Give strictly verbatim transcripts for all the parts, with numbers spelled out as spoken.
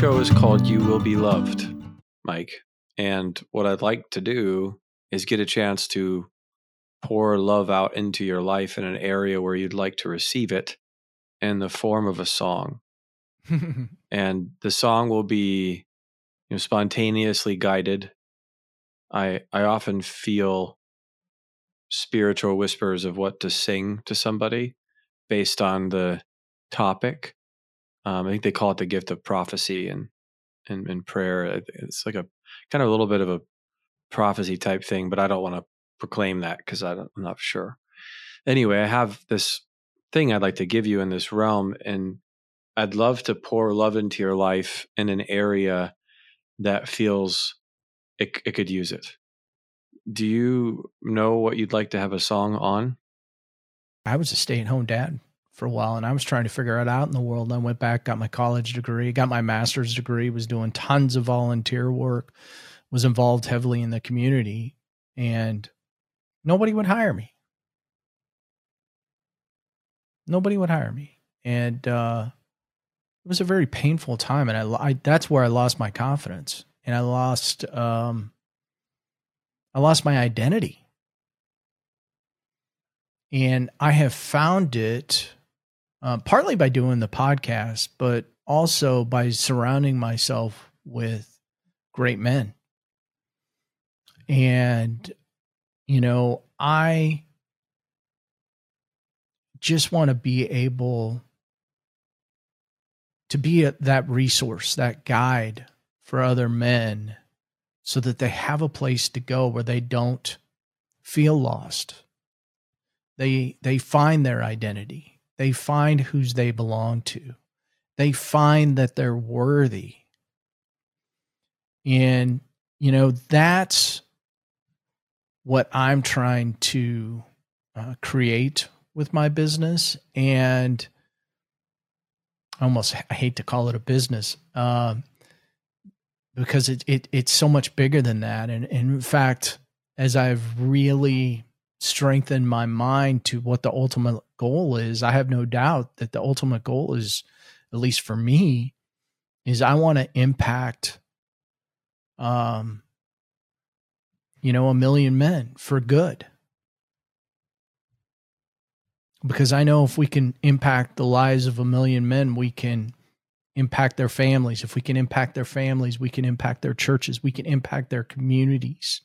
show is called You Will Be Loved, Mike. And what I'd like to do is get a chance to pour love out into your life in an area where you'd like to receive it in the form of a song. And the song will be, you know, spontaneously guided. I I often feel spiritual whispers of what to sing to somebody based on the topic. Um, I think they call it the gift of prophecy and, and, and prayer. It's like a kind of a little bit of a prophecy type thing, but I don't want to proclaim that because I'm not sure. Anyway, I have this thing I'd like to give you in this realm, and I'd love to pour love into your life in an area that feels it, it could use it. Do you know what you'd like to have a song on? I was a stay-at-home dad for a while, and I was trying to figure it out in the world. I went back, got my college degree, got my master's degree, was doing tons of volunteer work, was involved heavily in the community, and nobody would hire me. Nobody would hire me. And uh, it was a very painful time, and I, I that's where I lost my confidence, and I lost... Um, I lost my identity, and I have found it uh, partly by doing the podcast, but also by surrounding myself with great men. And, you know, I just want to be able to be a, that resource, that guide for other men, so that they have a place to go where they don't feel lost. They they find their identity. They find whose they belong to. They find that they're worthy. And, you know, that's what I'm trying to uh, create with my business. And I almost I hate to call it a business, uh, because it, it it's so much bigger than that. And, and in fact, as I've really strengthened my mind to what the ultimate goal is, I have no doubt that the ultimate goal is, at least for me, is I want to impact, um, you know, a million men for good. Because I know if we can impact the lives of a million men, we can impact their families. If we can impact their families, we can impact their churches. We can impact their communities.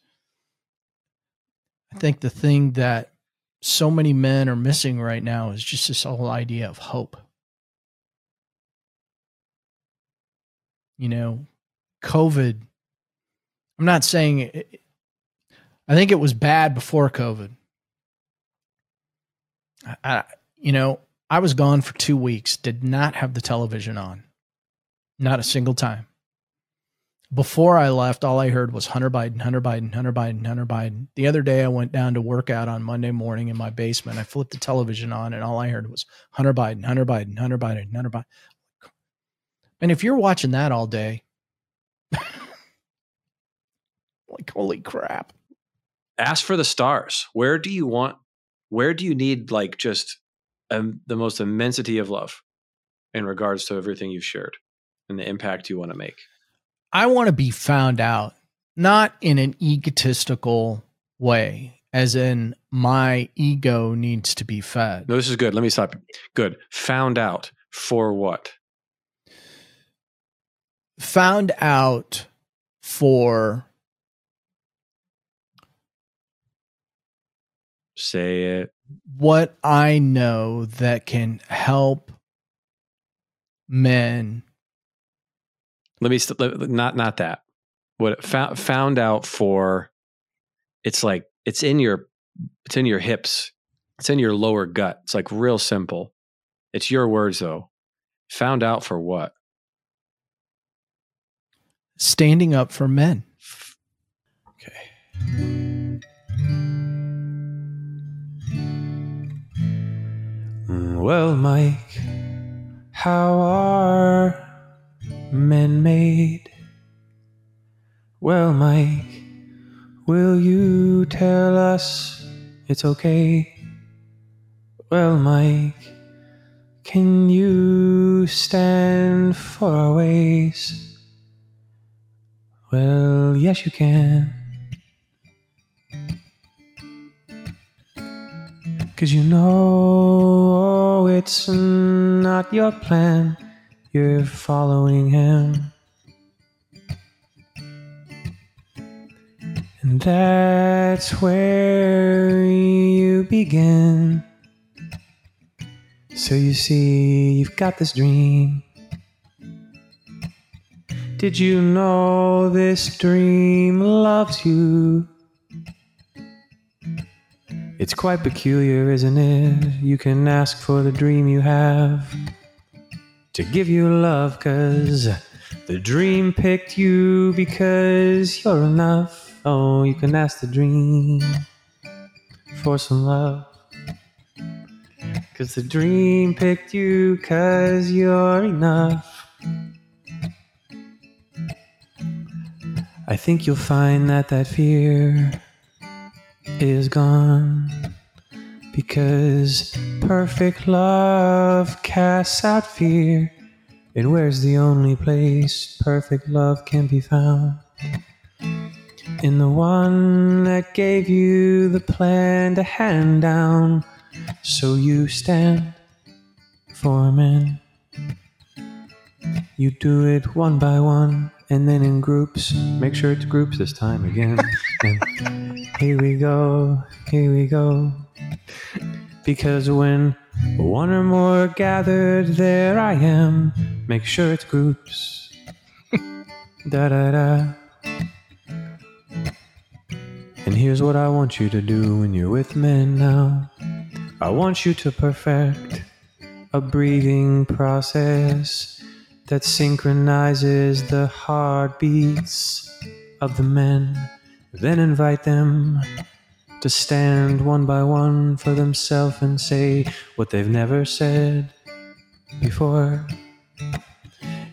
I think the thing that so many men are missing right now is just this whole idea of hope. You know, COVID, I'm not saying, it, I think it was bad before COVID. I, I, you know, I was gone for two weeks, did not have the television on. Not a single time. Before I left, all I heard was Hunter Biden, Hunter Biden, Hunter Biden, Hunter Biden. The other day I went down to work out on Monday morning in my basement. I flipped the television on and all I heard was Hunter Biden, Hunter Biden, Hunter Biden, Hunter Biden. And if you're watching that all day, like, holy crap. Ask for the stars. Where do you want, where do you need like just um, the most immensity of love in regards to everything you've shared? And the impact you want to make. I want to be found out, not in an egotistical way, as in my ego needs to be fed. No, this is good. Let me stop. Good. Found out for what? Found out for... Say it. What I know that can help men... Let me st- not not that. What it found found out for, it's like it's in your it's in your hips, it's in your lower gut. It's like real simple. It's your words though. Found out for what? Standing up for men. Okay. Well, Mike, how are men made? Well, Mike, will you tell us it's okay? Well, Mike, can you you stand for our ways? Well, yes you can. 'Cause you know it's not your plan, you're following him. And that's where you begin. So you see, you've got this dream. Did you know this dream loves you? It's quite peculiar, isn't it? You can ask for the dream you have to give you love, 'cause the dream picked you because you're enough. Oh, you can ask the dream for some love, 'cause the dream picked you 'cause you're enough. I think you'll find that that fear is gone, because perfect love casts out fear. And where's the only place perfect love can be found? In the one that gave you the plan to hand down. So you stand for a man. You do it one by one, and then in groups. Make sure it's groups this time again. And here we go, here we go. Because when one or more gathered, there I am. Make sure it's groups. Da da da. And here's what I want you to do when you're with men now. I want you to perfect a breathing process that synchronizes the heartbeats of the men. Then invite them to stand one by one for themselves and say what they've never said before.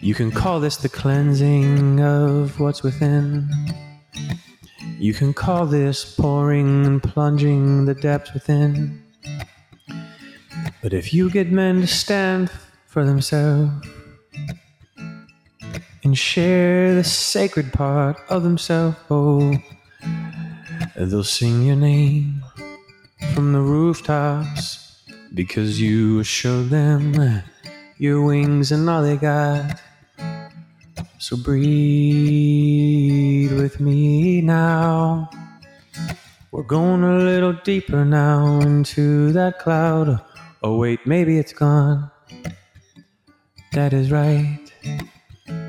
You can call this the cleansing of what's within. You can call this pouring and plunging the depths within. But if you get men to stand for themselves and share the sacred part of themselves, oh, they'll sing your name from the rooftops, because you showed them your wings and all they got. So breathe with me now. We're going a little deeper now into that cloud. Oh wait, maybe it's gone. That is right.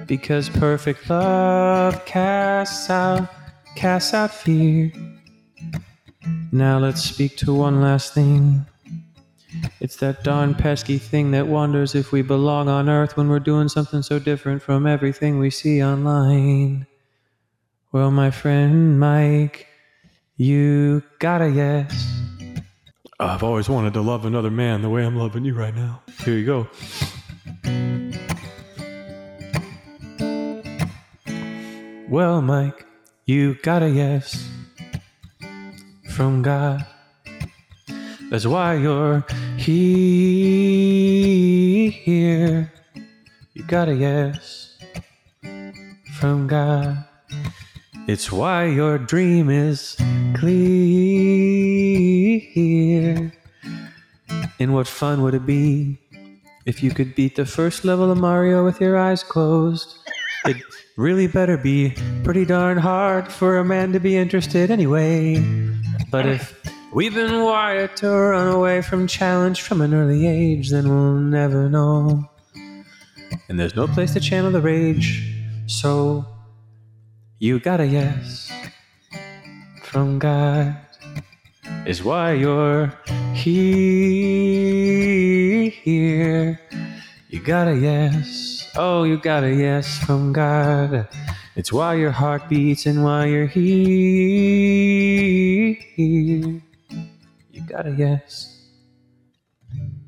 Because perfect love casts out, casts out fear. Now let's speak to one last thing. It's that darn pesky thing that wonders if we belong on earth when we're doing something so different from everything we see online. Well, my friend Mike, you got a yes. I've always wanted to love another man the way I'm loving you right now. Here you go. Well, Mike, you got a yes from God. That's why you're here. You got a yes from God. It's why your dream is clear. And what fun would it be if you could beat the first level of Mario with your eyes closed? It really better be pretty darn hard for a man to be interested anyway. But if we've been wired to run away from challenge from an early age, then we'll never know. And there's no place to channel the rage. So you got a yes from God is why you're here. You got a yes. Oh, you got a yes from God. It's why your heart beats and why you're here. You got a yes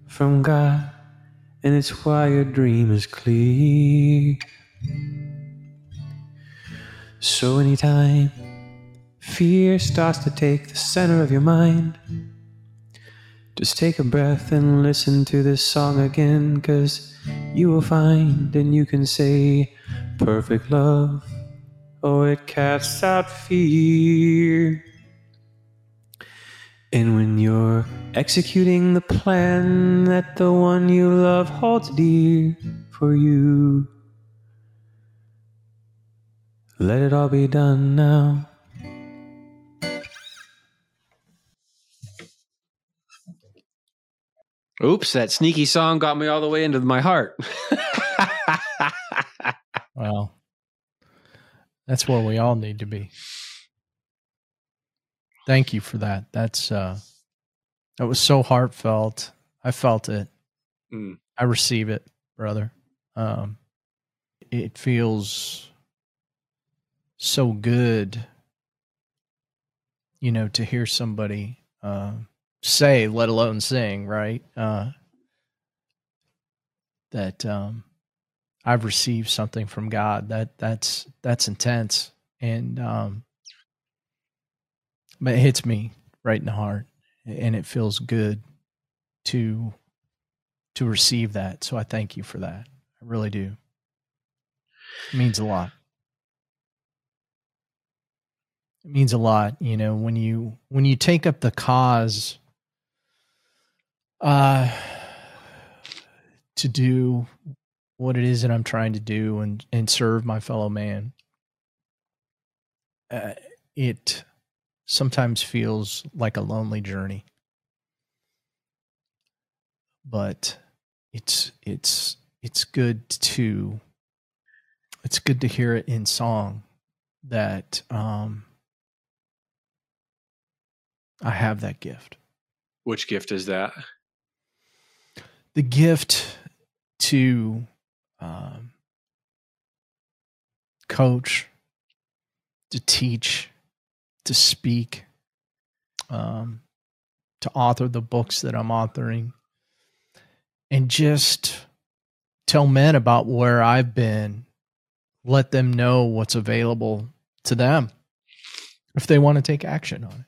from God. And it's why your dream is clear. So anytime fear starts to take the center of your mind, just take a breath and listen to this song again, 'cause you will find, and you can say, perfect love, oh, it casts out fear. And when you're executing the plan that the one you love holds dear for you, let it all be done now. Oops, that sneaky song got me all the way into my heart. Well, that's where we all need to be. Thank you for that. That's uh, that was so heartfelt. I felt it. Mm. I receive it, brother. Um, it feels so good, you know, to hear somebody uh, say, let alone sing, right? Uh, that um, I've received something from God. That that's that's intense, and um, but it hits me right in the heart, and it feels good to to receive that. So I thank you for that. I really do. It means a lot. It means a lot, you know, when you when you take up the cause uh, to do what it is that I'm trying to do and, and serve my fellow man. Uh, it sometimes feels like a lonely journey, but it's it's it's good to it's good to hear it in song that. Um, I have that gift. Which gift is that? The gift to um, coach, to teach, to speak, um, to author the books that I'm authoring, and just tell men about where I've been. Let them know what's available to them if they want to take action on it.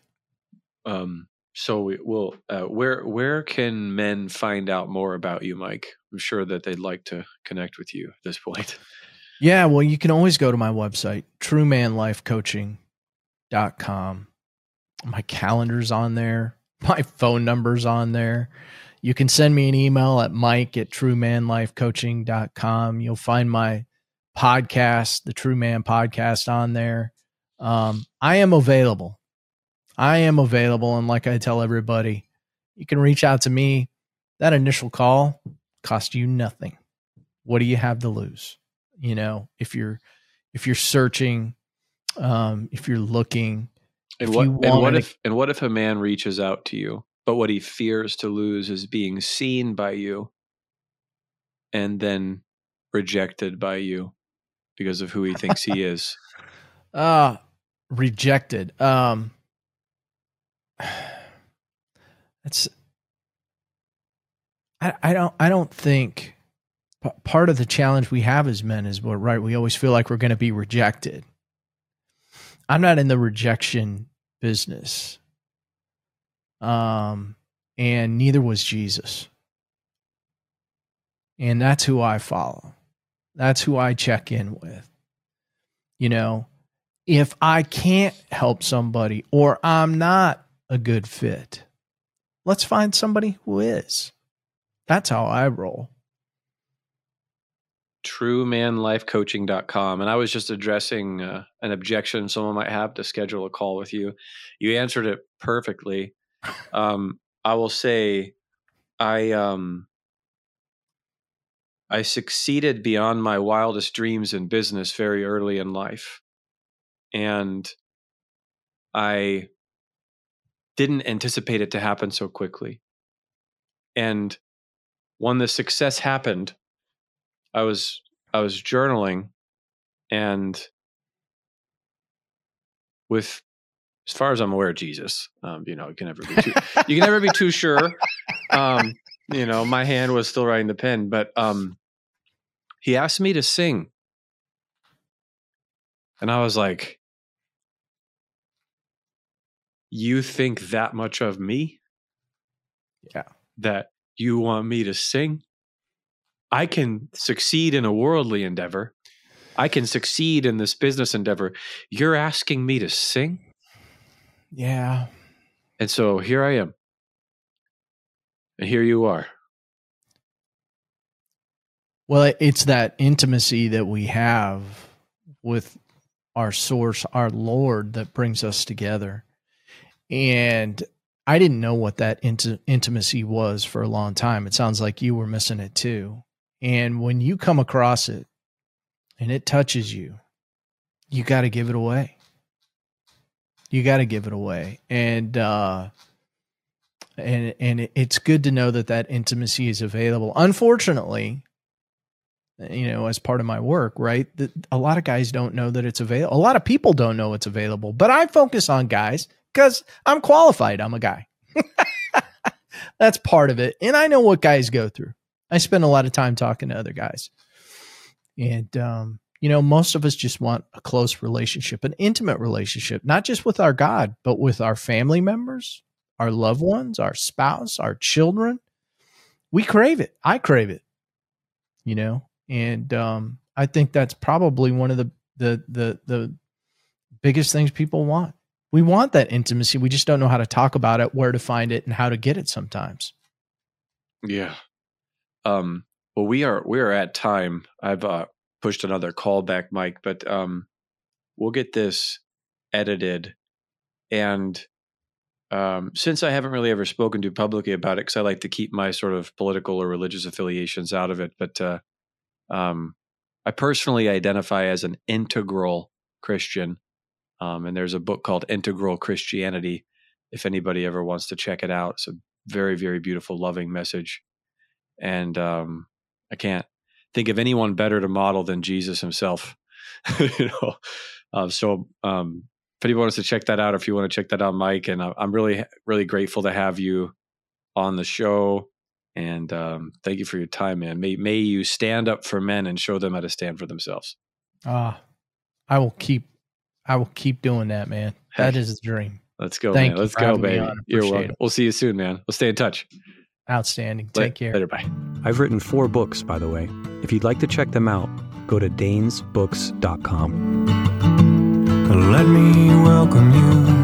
Um, so we will, uh, where, where can men find out more about you, Mike? I'm sure that they'd like to connect with you at this point. Yeah. Well, you can always go to my website, true man life coaching dot com. My calendar's on there. My phone number's on there. You can send me an email at mike at true man life coaching dot com. You'll find my podcast, the True Man Podcast, on there. Um, I am available. I am available, and like I tell everybody, you can reach out to me. That initial call costs you nothing. What do you have to lose? You know, if you're if you're searching, um, if you're looking, and if what, you want and what if to, and what if a man reaches out to you, but what he fears to lose is being seen by you, and then rejected by you because of who he thinks he is? Ah, uh, rejected. Um. That's, I, I don't, I don't think p- part of the challenge we have as men is we're right. We always feel like we're going to be rejected. I'm not in the rejection business. Um, and neither was Jesus. And that's who I follow. That's who I check in with, you know. If I can't help somebody or I'm not a good fit, let's find somebody who is. That's how I roll. true man life coaching dot com. And I was just addressing uh, an objection someone might have to schedule a call with you. You answered it perfectly. Um, I will say I um, I succeeded beyond my wildest dreams in business very early in life. And I didn't anticipate it to happen so quickly. And when the success happened, I was I was journaling, and with, as far as I'm aware, Jesus. Um, you know, you can never be too, you can never be too sure. Um, you know, my hand was still writing the pen, but um, he asked me to sing, and I was like, you think that much of me? Yeah. That you want me to sing? I can succeed in a worldly endeavor. I can succeed in this business endeavor. You're asking me to sing? Yeah. And so here I am. And here you are. Well, it's that intimacy that we have with our source, our Lord, that brings us together. And I didn't know what that int- intimacy was for a long time. It sounds like you were missing it too. And when you come across it and it touches you, you got to give it away. You got to give it away. And, uh, and, and it's good to know that that intimacy is available. Unfortunately, you know, as part of my work, right? The, a lot of guys don't know that it's available. A lot of people don't know it's available, but I focus on guys because I'm qualified. I'm a guy. That's part of it. And I know what guys go through. I spend a lot of time talking to other guys. And, um, you know, most of us just want a close relationship, an intimate relationship, not just with our God, but with our family members, our loved ones, our spouse, our children. We crave it. I crave it, you know? And um, I think that's probably one of the, the the the biggest things people want. We want that intimacy. We just don't know how to talk about it, where to find it, and how to get it sometimes. Yeah. Um, well, we are we are at time. I've uh, pushed another callback, Mike, but um, we'll get this edited. And um, since I haven't really ever spoken to you publicly about it, because I like to keep my sort of political or religious affiliations out of it, but uh, Um, I personally identify as an integral Christian. Um, and there's a book called Integral Christianity, if anybody ever wants to check it out. It's a very, very beautiful, loving message. And, um, I can't think of anyone better to model than Jesus himself, you know? Um, so, um, if anyone wants to check that out, if you want to check that out, Mike, and I, I'm really, really grateful to have you on the show. And um, thank you for your time, man. May may you stand up for men and show them how to stand for themselves. Ah, uh, I will keep, I will keep doing that, man. That is the dream. Let's go, thank man. Let's go, baby. You're welcome. It. We'll see you soon, man. We'll stay in touch. Outstanding. Take Later. care. Later, bye. I've written four books, by the way. If you'd like to check them out, go to danes books dot com. Let me welcome you.